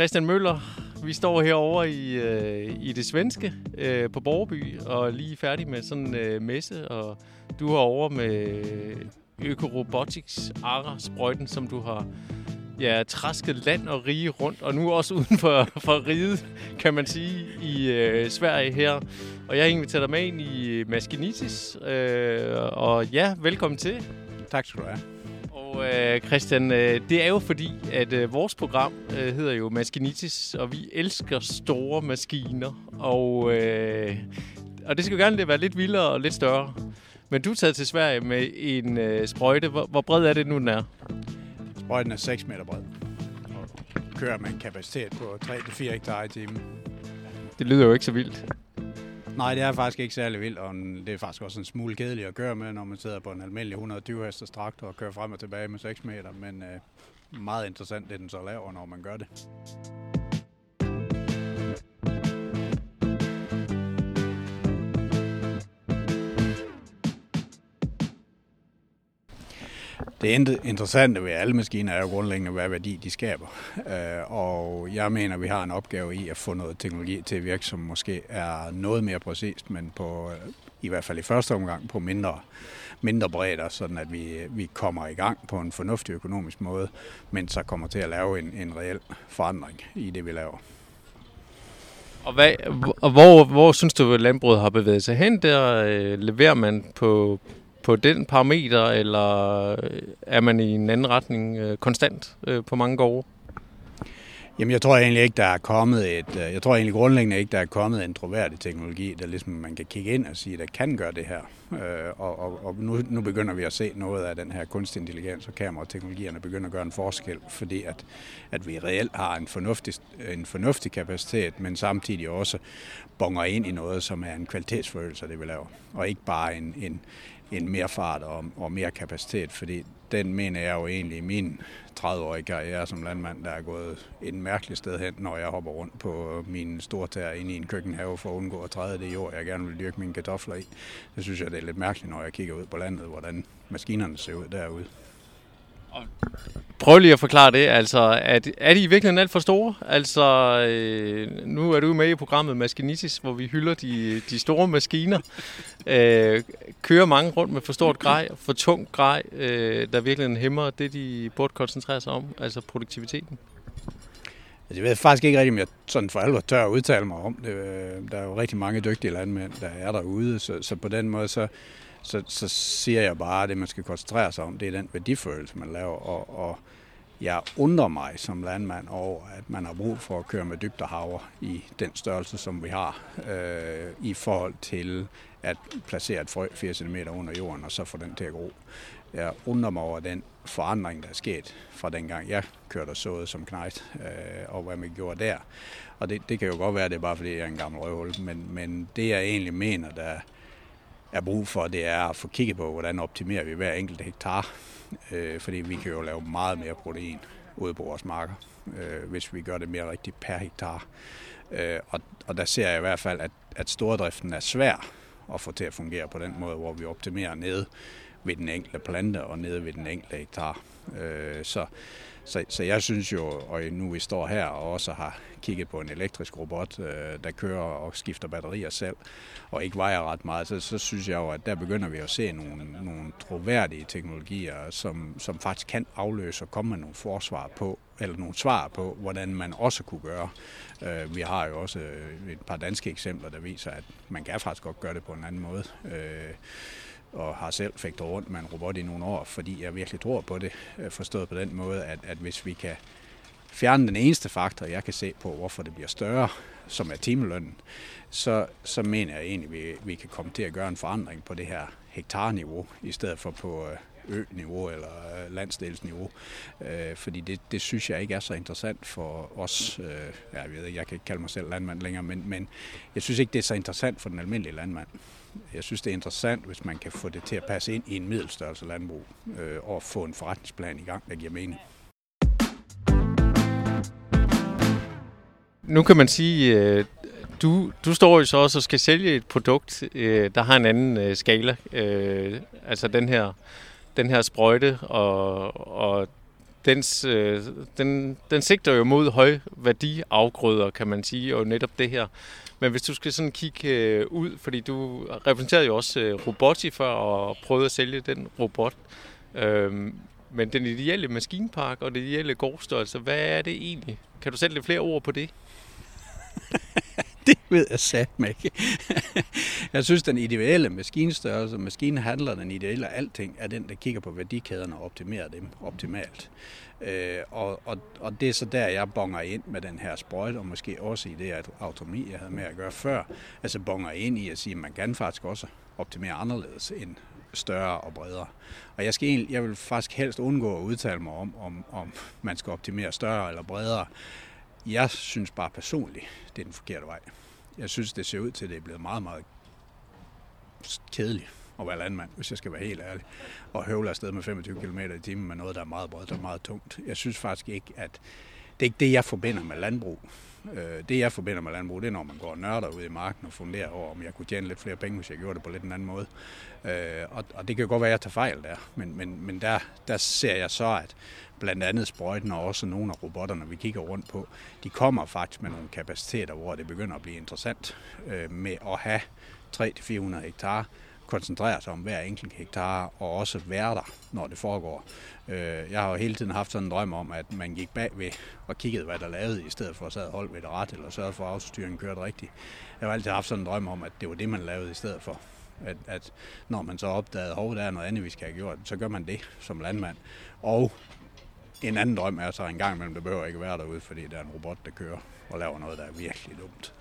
Kristian Møller, vi står herovre i det svenske på Borgeby og lige færdig med sådan en messe, og du er herovre med Ecorobotix Warsprøjten, som du har trasket land og rige rundt, og nu også uden for riget, kan man sige, i Sverige her. Og jeg har inviteret dig med ind i Maskinitis, og ja, velkommen til. Tak skal du have. Kristian, det er jo fordi, at vores program hedder jo Maskinitis, og vi elsker store maskiner, og det skal jo gerne være lidt vildere og lidt større. Men du er taget til Sverige med en sprøjte. Hvor bred er det nu, den er? Sprøjten er 6 meter bred, og kører med en kapacitet på 3-4 hektar i timen. Det lyder jo ikke så vildt. Nej, det er faktisk ikke særlig vildt, og det er faktisk også en smule kedeligt at køre med, når man sidder på en almindelig 120 hesters traktor og kører frem og tilbage med 6 meter, men meget interessant, det den så laver, når man gør det. Det interessante ved alle maskiner er jo grundlæggende, hvad værdi de skaber. Og jeg mener, vi har en opgave i at få noget teknologi til at virke, som måske er noget mere præcist, men på, i hvert fald i første omgang på mindre bredder, sådan at vi kommer i gang på en fornuftig økonomisk måde, men så kommer til at lave en reel forandring i det, vi laver. Og hvor synes du, at landbruget har bevæget sig hen? Der leverer man på den parameter, eller er man i en anden retning konstant på mange gårde? Jamen, jeg tror egentlig grundlæggende ikke, der er kommet en troværdig teknologi, der ligesom man kan kigge ind og sige, der kan gøre det her. Og nu begynder vi at se noget af den her kunstig intelligens og kamerateknologierne begynder at gøre en forskel, fordi at vi reelt har en fornuftig kapacitet, men samtidig også bonger ind i noget, som er en kvalitetsforøgelse, det vi laver, og ikke bare en mere fart og mere kapacitet, fordi den mener jeg jo egentlig i min 30-årige karriere som landmand, der er gået et mærkeligt sted hen, når jeg hopper rundt på mine stortæer inde i en køkkenhave for at undgå at træde det jord, jeg gerne vil dyrke mine kartofler i. Det synes jeg, det er lidt mærkeligt, når jeg kigger ud på landet, hvordan maskinerne ser ud derude. Prøv lige at forklare det, altså er de i virkeligheden alt for store? Altså nu er du med i programmet Maskinitis, hvor vi hylder de store maskiner. Kører mange rundt med for stort grej, for tungt grej, der virkelig hæmmer det, de burde koncentrere sig om, altså produktiviteten? Jeg ved faktisk ikke rigtig, om jeg sådan for alvor tør at udtale mig om det. Der er jo rigtig mange dygtige landmænd, der er derude, så på den måde så siger jeg bare, at det, man skal koncentrere sig om, det er den værdifølelse, man laver. Og jeg undrer mig som landmand over, at man har brug for at køre med dybdehaver i den størrelse, som vi har, i forhold til at placere et frø 4 cm under jorden, og så få den til at gro. Jeg undrer mig over den forandring, der er sket fra dengang jeg kørte og såede som knejt, og hvad man gjorde der. Og det kan jo godt være, det er bare fordi, jeg er en gammel røvhul, men det, jeg egentlig mener, der er brug for, det er at få kigget på, hvordan optimerer vi hver enkelt hektar. Fordi vi kan jo lave meget mere protein ude på vores marker, hvis vi gør det mere rigtigt per hektar. Og der ser jeg i hvert fald, at stordriften er svær at få til at fungere på den måde, hvor vi optimerer nede ved den enkelte plante og nede ved den enkelte hektar. Så jeg synes jo, og nu vi står her og også har kigget på en elektrisk robot, der kører og skifter batterier selv, og ikke vejer ret meget, så synes jeg jo, at der begynder vi at se nogle troværdige teknologier, som faktisk kan afløse og komme med nogle forsvar på, eller nogle svar på, hvordan man også kunne gøre. Vi har jo også et par danske eksempler, der viser, at man kan faktisk godt gøre det på en anden måde. Og har selv fægtet rundt med en robot i nogle år, fordi jeg virkelig tror på det, forstået på den måde, at hvis vi kan fjerne den eneste faktor, jeg kan se på, hvorfor det bliver større, som er timelønnen, så mener jeg egentlig, at vi kan komme til at gøre en forandring på det her hektarniveau, i stedet for på ø-niveau eller landsdelsniveau, fordi det synes jeg ikke er så interessant for os. Jeg kan ikke kalde mig selv landmand længere, men jeg synes ikke, det er så interessant for den almindelige landmand. Jeg synes, det er interessant, hvis man kan få det til at passe ind i en middelstørrelse landbrug og få en forretningsplan i gang, der giver mening. Nu kan man sige, du står jo så også og skal sælge et produkt, der har en anden skala. Altså den her sprøjte og den sigter jo mod højværdiafgrøder, kan man sige, og netop det her. Men hvis du skal sådan kigge ud, fordi du repræsenterede jo også Robotti før og prøvede at sælge den robot, men den ideelle maskinpark og den ideelle gårdstørrelse, hvad er det egentlig? Kan du sætte lidt flere ord på det? Det ved jeg satme ikke. Jeg synes, den ideelle maskinstørrelse, maskinhandler, den ideelle alting, er den, der kigger på værdikæderne og optimerer dem optimalt. Og det er så der, jeg bonger ind med den her sprøjt, og måske også i det autonomi, jeg havde med at gøre før. Altså bonger ind i at sige, at man kan faktisk også optimere anderledes end større og bredere. Og jeg vil faktisk helst undgå at udtale mig om man skal optimere større eller bredere. Jeg synes bare personligt, det er den forkerte vej. Jeg synes, det ser ud til, at det er blevet meget, meget kedeligt at være landmand, hvis jeg skal være helt ærlig, og høvle afsted med 25 km i timen med noget, der er meget bredt og meget tungt. Jeg synes faktisk ikke, at det er ikke det, jeg forbinder med landbrug. Det, jeg forbinder med landbrug, det er, når man går og nørder ud i marken og funderer over, om jeg kunne tjene lidt flere penge, hvis jeg gjorde det på lidt en anden måde. Og det kan jo godt være, at jeg tager fejl der, men der ser jeg så, at blandt andet sprøjten og også nogle af robotterne, vi kigger rundt på, de kommer faktisk med nogle kapaciteter, hvor det begynder at blive interessant med at have 300-400 hektar, koncentrere sig om hver enkelt hektar, og også være der, når det foregår. Jeg har jo hele tiden haft sådan en drøm om, at man gik bagved og kiggede, hvad der lavede, i stedet for at sad og holdt ved det ret, eller sørgede for, at autostyringen kørte rigtigt. Jeg har altid haft sådan en drøm om, at det var det, man lavede i stedet for. At når man så opdagede, at der er noget andet, vi skal have gjort, så gør man det som landmand. Og en anden drøm er så en gang imellem, det behøver ikke være derude, fordi der er en robot, der kører og laver noget, der er virkelig dumt.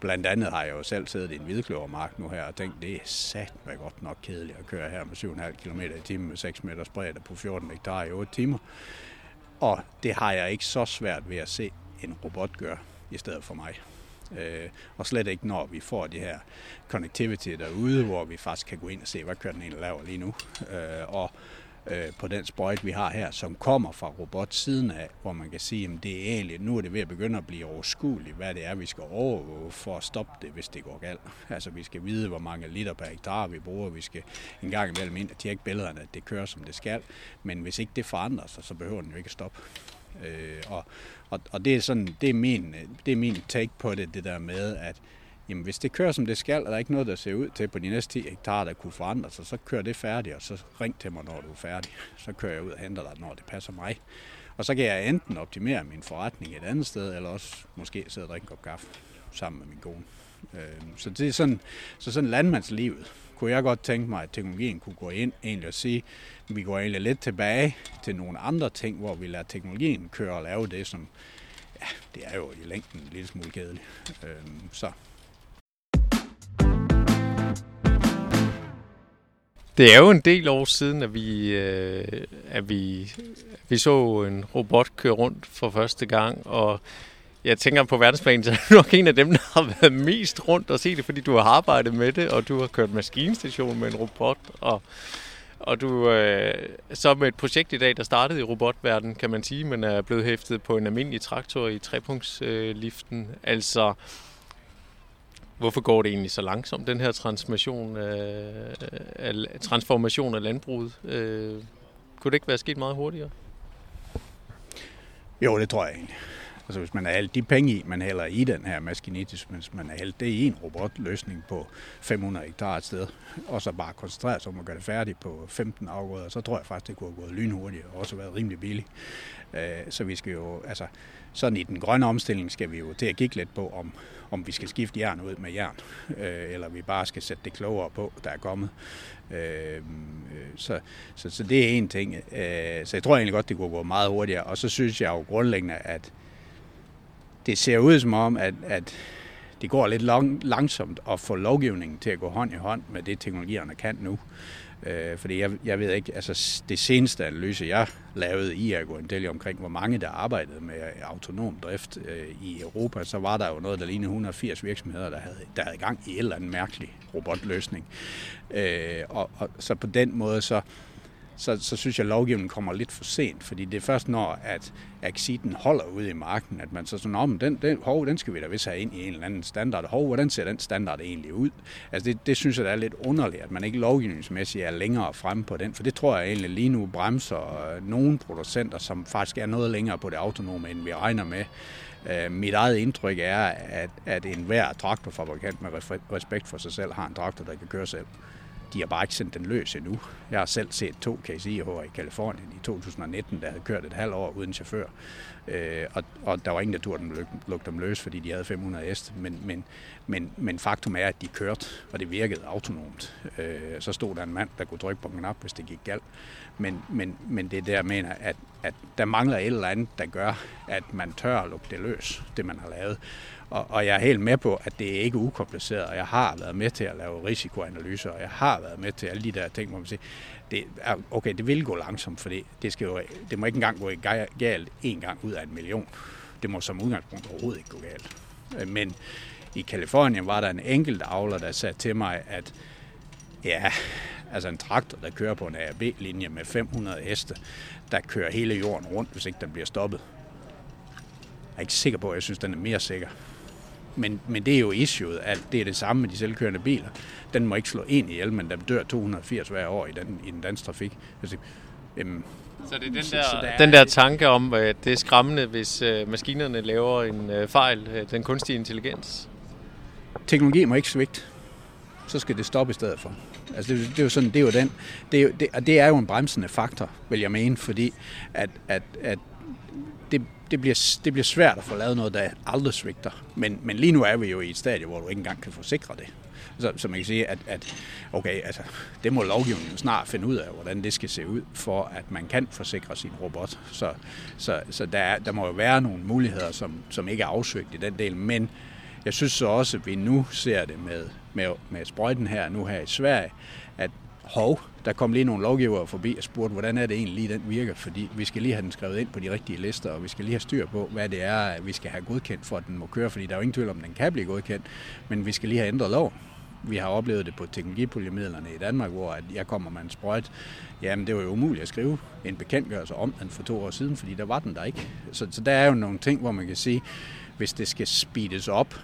Blandt andet har jeg jo selv siddet i en hvidkløvermark nu her og tænkt, det er satme godt nok kedeligt at køre her med 7,5 km i timen med 6 meters bredde på 14 hektar i 8 timer. Og det har jeg ikke så svært ved at se en robot gøre i stedet for mig. Og slet ikke når vi får de her connectivity derude, hvor vi faktisk kan gå ind og se, hvad kører den egentlig laver lige nu. Og på den sprøjt, vi har her, som kommer fra robotsiden af, hvor man kan sige, at det er egentlig, nu er det ved at begynde at blive overskueligt, hvad det er, vi skal overvåge for at stoppe det, hvis det går galt. Altså, vi skal vide, hvor mange liter per hektar vi bruger, vi skal en gang imellem ind og tjekke billederne, at det kører, som det skal, men hvis ikke det forandrer sig, så behøver den jo ikke at stoppe. Og det er sådan, det er min take på det, det der med, at jamen, hvis det kører, som det skal, og der er ikke noget, der ser ud til på de næste 10 hektar, der kunne forandre sig, så kører det færdigt, og så ring til mig, når du er færdig. Så kører jeg ud og henter dig, når det passer mig. Og så kan jeg enten optimere min forretning et andet sted, eller også måske sidde og drikke en kop kaffe sammen med min kone. Så det er sådan landmandslivet. Kunne jeg godt tænke mig, at teknologien kunne gå ind egentlig og sige, at vi går egentlig lidt tilbage til nogle andre ting, hvor vi lader teknologien køre og lave det, som ja, det er jo i længden en lille smule kedeligt. Det er jo en del år siden, at vi så en robot køre rundt for første gang, og jeg tænker på verdensplanen, så er du nok en af dem, der har været mest rundt og set det, fordi du har arbejdet med det, og du har kørt maskinstation med en robot, og du så med et projekt i dag, der startede i robotverdenen, kan man sige, men er blevet hæftet på en almindelig traktor i trepunktsliften. Altså, hvorfor går det egentlig så langsomt, den her transformation af landbruget? Kunne det ikke være sket meget hurtigere? Jo, det tror jeg egentlig. Altså, hvis man har hældt de penge i, man hælder i den her maskinitis, hvis man har hældt det i en robotløsning på 500 hektar et sted, og så bare koncentreret sig om at gøre det færdigt på 15 afgrøder, så tror jeg faktisk, det kunne have gået lynhurtigt og også været rimelig billigt. Så vi skal jo, altså, sådan i den grønne omstilling skal vi jo til at kigge lidt på, om vi skal skifte jern ud med jern, eller vi bare skal sætte det klogere på, der er kommet. Så det er en ting. Så jeg tror egentlig godt, det kunne gå meget hurtigere. Og så synes jeg jo grundlæggende, at det ser ud som om, at det går lidt langsomt at få lovgivningen til at gå hånd i hånd med det, teknologierne kan nu. Fordi jeg ved ikke, altså det seneste analyse, jeg lavede i Ecorobotix omkring, hvor mange der arbejdede med autonom drift i Europa, så var der jo noget, der lignede 180 virksomheder, der havde gang i en eller anden mærkelig robotløsning. Så på den måde, så så synes jeg, at lovgivningen kommer lidt for sent, fordi det er først når, at accidenten holder ude i marken, at man så sådan, om den skal vi da vist have ind i en eller anden standard. Hvordan ser den standard egentlig ud? Altså det synes jeg, der er lidt underligt, at man ikke lovgivningsmæssigt er længere fremme på den, for det tror jeg egentlig lige nu bremser nogle producenter, som faktisk er noget længere på det autonome, end vi regner med. Mit eget indtryk er, at enhver traktorfabrikant med respekt for sig selv har en traktor, der kan køre selv. De har bare ikke sendt den løs endnu. Jeg har selv set 2 KCIH'er i Californien i 2019, der havde kørt et halvt år uden chauffør. Og der var ingen, der turde lukke dem løs, fordi de havde 500 heste. Men faktum er, at de kørte, og det virkede autonomt. Så stod der en mand, der kunne trykke på en knap, hvis det gik galt. Men det er der, jeg mener, at der mangler et eller andet, der gør, at man tør at lukke det løs, det man har lavet. Og jeg er helt med på, at det ikke er ukompliceret, og jeg har været med til at lave risikoanalyser, og jeg har været med til alle de der ting, hvor man siger, det vil gå langsomt, for det må ikke engang gå galt en gang ud af 1 million. Det må som udgangspunkt overhovedet ikke gå galt. Men i Californien var der en enkelt avler, der sagde til mig, at ja, altså en traktor, der kører på en ARB-linje med 500 heste, der kører hele jorden rundt, hvis ikke den bliver stoppet. Jeg er ikke sikker på, at jeg synes, den er mere sikker. Men det er jo issueet, at det er det samme med de selvkørende biler. Den må ikke slå en ihjel, men der dør 280 hver år i den danske trafik. Så det er den der tanke om, at det er skræmmende, hvis maskinerne laver en fejl, den kunstige intelligens? Teknologi må ikke svigte. Så skal det stoppe i stedet for. Altså det er jo sådan, det er jo den. Og det er jo en bremsende faktor, vil jeg mene, fordi at det bliver svært at få lavet noget, der aldrig svigter. Men lige nu er vi jo i et stadie, hvor du ikke engang kan forsikre det. Så man kan sige, at det må lovgivningen snart finde ud af, hvordan det skal se ud, for at man kan forsikre sin robot. Så der må jo være nogle muligheder, som ikke er afsøgt i den del. Men jeg synes så også, at vi nu ser det med sprøjten her i Sverige, at der kom lige nogle lovgivere forbi og spurgte, hvordan er det egentlig den virker, fordi vi skal lige have den skrevet ind på de rigtige lister, og vi skal lige have styr på, hvad det er, vi skal have godkendt for, at den må køre, fordi der er jo ingen tvivl om, den kan blive godkendt, men vi skal lige have ændret lov. Vi har oplevet det på teknologipolyemidlerne i Danmark, hvor jeg kommer med en sprøjt. Jamen, det var jo umuligt at skrive en bekendtgørelse om den for 2 år siden, fordi der var den der ikke. Så der er jo nogle ting, hvor man kan sige, hvis det skal speedes op,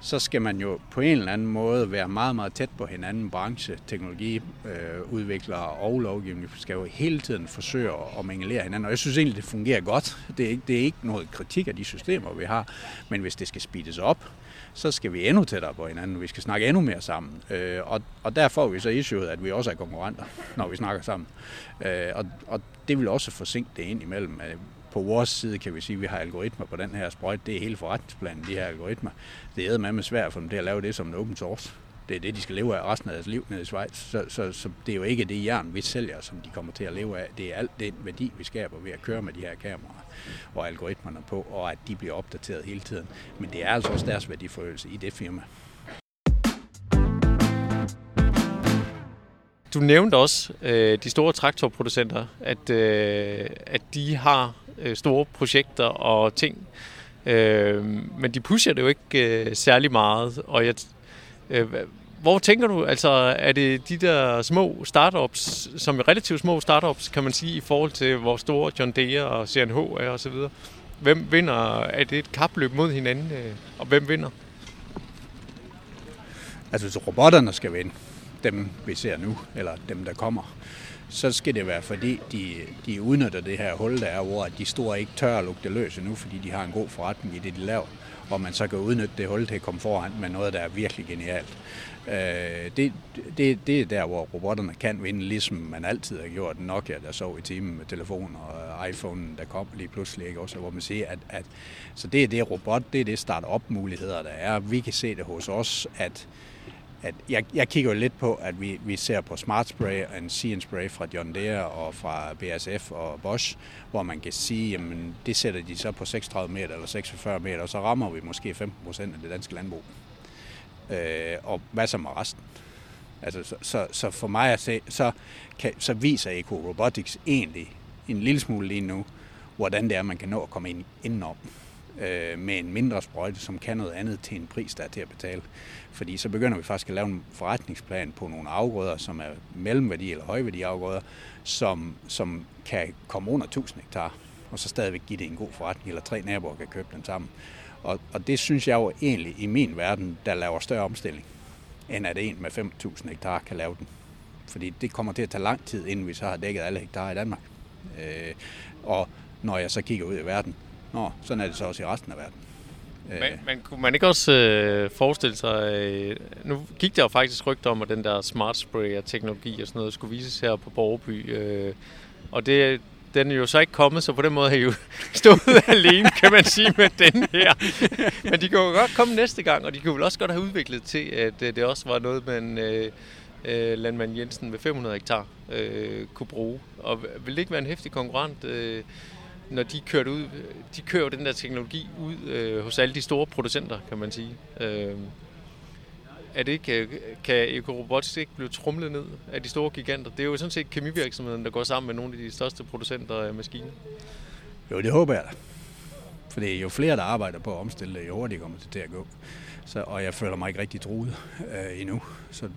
så skal man jo på en eller anden måde være meget, meget tæt på hinanden. Branche, teknologiudviklere og lovgivning skal jo hele tiden forsøge at mingelere hinanden. Og jeg synes egentlig, det fungerer godt. Det er ikke noget kritik af de systemer, vi har. Men hvis det skal speedes op, så skal vi endnu tættere på hinanden. Vi skal snakke endnu mere sammen. Og der får vi så issueet, at vi også er konkurrenter, når vi snakker sammen. Og det vil også forsinke det ind imellem. På vores side kan vi sige, at vi har algoritmer på den her sprøjt. Det er hele forretningsplanen, de her algoritmer. Det er med svært for dem til at lave det som en open source. Det er det, de skal leve af resten af deres liv nede i Schweiz. Så det er jo ikke det jern, vi sælger, som de kommer til at leve af. Det er alt den værdi, vi skaber ved at køre med de her kameraer og algoritmerne på, og at de bliver opdateret hele tiden. Men det er altså også deres værdiforøgelse i det firma. Du nævnte også de store traktorproducenter, at de har store projekter og ting, men de pusher det jo ikke særlig meget. Og hvor tænker du, altså er det de der små startups, som er relativt små startups, kan man sige, i forhold til hvor store John Deere og CNH er og så videre? Hvem vinder? Er det et kapløb mod hinanden, og hvem vinder? Altså hvis robotterne skal vinde, dem vi ser nu, eller dem der kommer, så skal det være, fordi de udnytter det her hul, der er, hvor de store ikke tør at lukke det løs endnu, fordi de har en god forretning i det, de laver, og man så kan udnytte det hul til at komme foran med noget, der er virkelig genialt. Det er der, hvor robotterne kan vinde, ligesom man altid har gjort. Nokia, der sov i timen med telefoner, og iPhonen, der kom lige pludselig, ikke? Også, hvor man siger, at så det er det robot, det er det start-up-muligheder, der er. Vi kan se det hos os, at jeg kigger jo lidt på, at vi ser på Smart Spray og Seed Spray fra John Deere og fra BASF og Bosch, hvor man kan sige, jamen det sætter de så på 36 meter eller 46 meter, og så rammer vi måske 15% af det danske landbrug. Og hvad så med resten? Altså, så for mig at se, så viser Ecorobotix egentlig en lille smule lige nu, hvordan det er, man kan nå at komme ind indenom. med en mindre sprøjte, som kan noget andet til en pris, der er til at betale. Fordi så begynder vi faktisk at lave en forretningsplan på nogle afgrøder, som er mellemværdi eller højværdiafgrøder, som kan komme under 1000 hektar, og så stadigvæk give det en god forretning, eller 3 naboer kan købe dem sammen. Og det synes jeg jo egentlig i min verden, der laver større omstilling, end at en med 5000 hektar kan lave den. Fordi det kommer til at tage lang tid, inden vi så har dækket alle hektar i Danmark. Og når jeg så kigger ud i verden, sådan er det så også i resten af verden. Men kunne man ikke også forestille sig, nu gik der jo faktisk rygter om, at den der smart sprayer teknologi og sådan noget skulle vises her på Borgeby, og det den er jo så ikke kommet, så på den måde har I jo stået alene, kan man sige, med den her. Men de kunne jo godt komme næste gang, og de kunne vel også godt have udviklet til, at det også var noget, man landmand Jensen med 500 hektar kunne bruge. Og ville det ikke være en heftig konkurrent, når de kørte ud? De kører den der teknologi ud hos alle de store producenter, kan man sige. Er det ikke, kan Ecorobotix ikke blive tromlet ned af de store giganter? Det er jo sådan set kemivirksomheden, der går sammen med nogle af de største producenter af maskiner. Jo, det håber jeg da. For det er jo flere, der arbejder på at omstille det, jo hurtigere kommer det til at gå. Så, og jeg føler mig ikke rigtig truet endnu.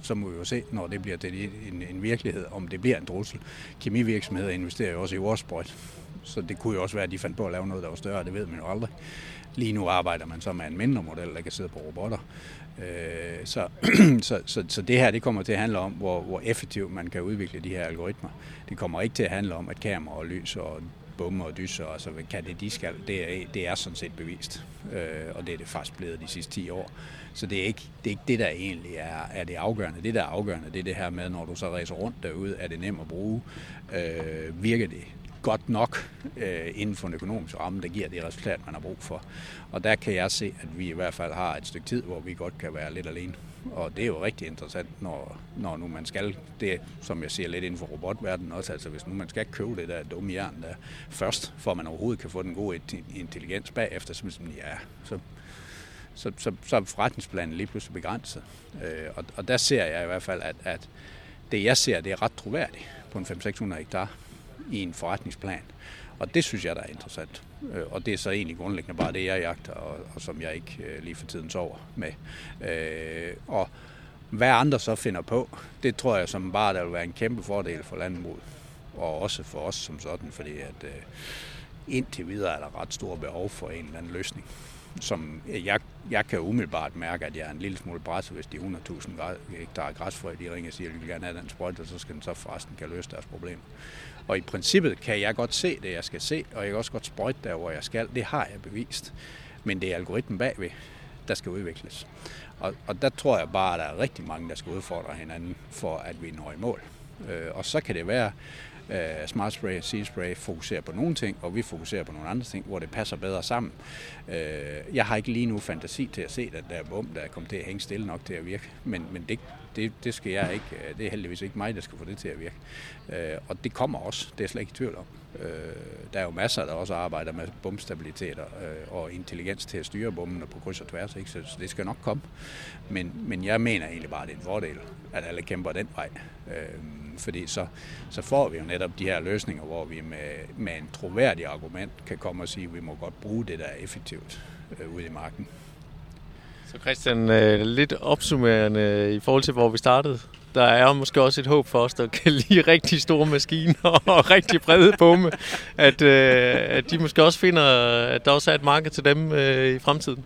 Så må vi jo se, når det bliver til en virkelighed, om det bliver en trussel. Kemivirksomheder investerer jo også i Warsprøjt. Så det kunne jo også være, at de fandt på at lave noget, der var større. Det ved man jo aldrig. Lige nu arbejder man så med en mindre model, der kan sidde på robotter. Så det her det kommer til at handle om, hvor effektivt man kan udvikle de her algoritmer. Det kommer ikke til at handle om, at kamera og lys og bomber og dyser, altså kan det de skal, det er sådan set bevist. Og det er det faktisk blevet de sidste 10 år. Så det er ikke det, der egentlig er det afgørende. Det, der er afgørende, det er det her med, når du så rejser rundt derude, er det nemt at bruge. Virker det godt nok inden for en økonomisk ramme, der giver det resultat, man har brug for. Og der kan jeg se, at vi i hvert fald har et stykke tid, hvor vi godt kan være lidt alene. Og det er jo rigtig interessant, når nu man skal det, som jeg siger lidt inden for robotverdenen også, altså hvis nu man skal købe det der dumme jern der først, for at man overhovedet kan få den gode intelligens bagefter, så er forretningsplanen lige pludselig begrænset. Og der ser jeg i hvert fald, at det jeg ser, det er ret troværdigt på en 500-600 hektar. I en forretningsplan. Og det synes jeg, der er interessant. Og det er så egentlig grundlæggende bare det, jeg jagter, og som jeg ikke lige for tiden sover med. Og hvad andre så finder på, det tror jeg som bare, der vil være en kæmpe fordel for landbruget. Og også for os som sådan, fordi at indtil videre er der ret store behov for en eller anden løsning. Som jeg kan umiddelbart mærke, at jeg er en lille smule presset, hvis de 100.000 hektar er græsfrø, de ringer og siger, at de vil gerne have den sprøjt, og så skal den så forresten kan løse deres problemer. Og i princippet kan jeg godt se det, jeg skal se, og jeg kan også godt sprøjte der, hvor jeg skal. Det har jeg bevist. Men det er algoritmen bagved, der skal udvikles. Og der tror jeg bare, at der er rigtig mange, der skal udfordre hinanden, for at vi når i mål. Og så kan det være, Smart Spray og Seed Spray fokuserer på nogle ting, og vi fokuserer på nogle andre ting, hvor det passer bedre sammen. Jeg har ikke lige nu fantasi til at se den der bum, der er kommet til at hænge stille nok til at virke, men det skal jeg ikke. Det er heldigvis ikke mig, der skal få det til at virke. Og det kommer også, det er slet ikke i tvivl om. Der er jo masser, der også arbejder med bomstabiliteter og intelligens til at styre bommene på kryds og tværs, ikke? Så det skal nok komme. Men jeg mener egentlig bare, at det er en fordel, at alle kæmper den vej. Fordi så får vi jo netop de her løsninger, hvor vi med en troværdig argument kan komme og sige, at vi må godt bruge det, der er effektivt ude i marken. Så Kristian, lidt opsummerende i forhold til, hvor vi startede. Der er måske også et håb for os, der kan lide rigtig store maskiner og rigtig brede bomme, at de måske også finder, at der også er et marked til dem i fremtiden.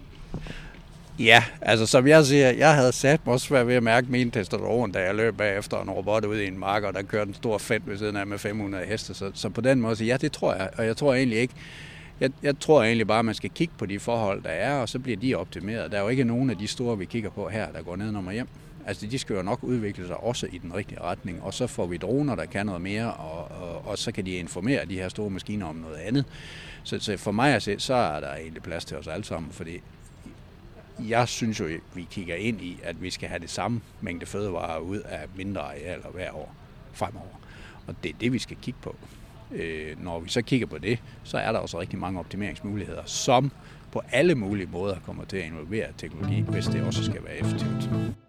Ja, altså som jeg siger, jeg havde sat mig også svært ved at mærke min testosteron, da jeg løb bagefter en robot ud i en mark, og der kørte en stor Fendt ved siden af med 500 heste. Så på den måde, ja, det tror jeg, og jeg tror egentlig ikke. Jeg tror egentlig bare, at man skal kigge på de forhold, der er, og så bliver de optimeret. Der er jo ikke nogen af de store, vi kigger på her, der går nedenom og hjem. Altså, de skal jo nok udvikle sig også i den rigtige retning, og så får vi droner, der kan noget mere, og så kan de informere de her store maskiner om noget andet. Så for mig at se, så er der egentlig plads til os alle sammen, fordi jeg synes jo, at vi kigger ind i, at vi skal have det samme mængde fødevarer ud af mindre arealer hver år fremover. Og det er det, vi skal kigge på. Når vi så kigger på det, så er der også rigtig mange optimeringsmuligheder, som på alle mulige måder kommer til at involvere teknologi, hvis det også skal være effektivt.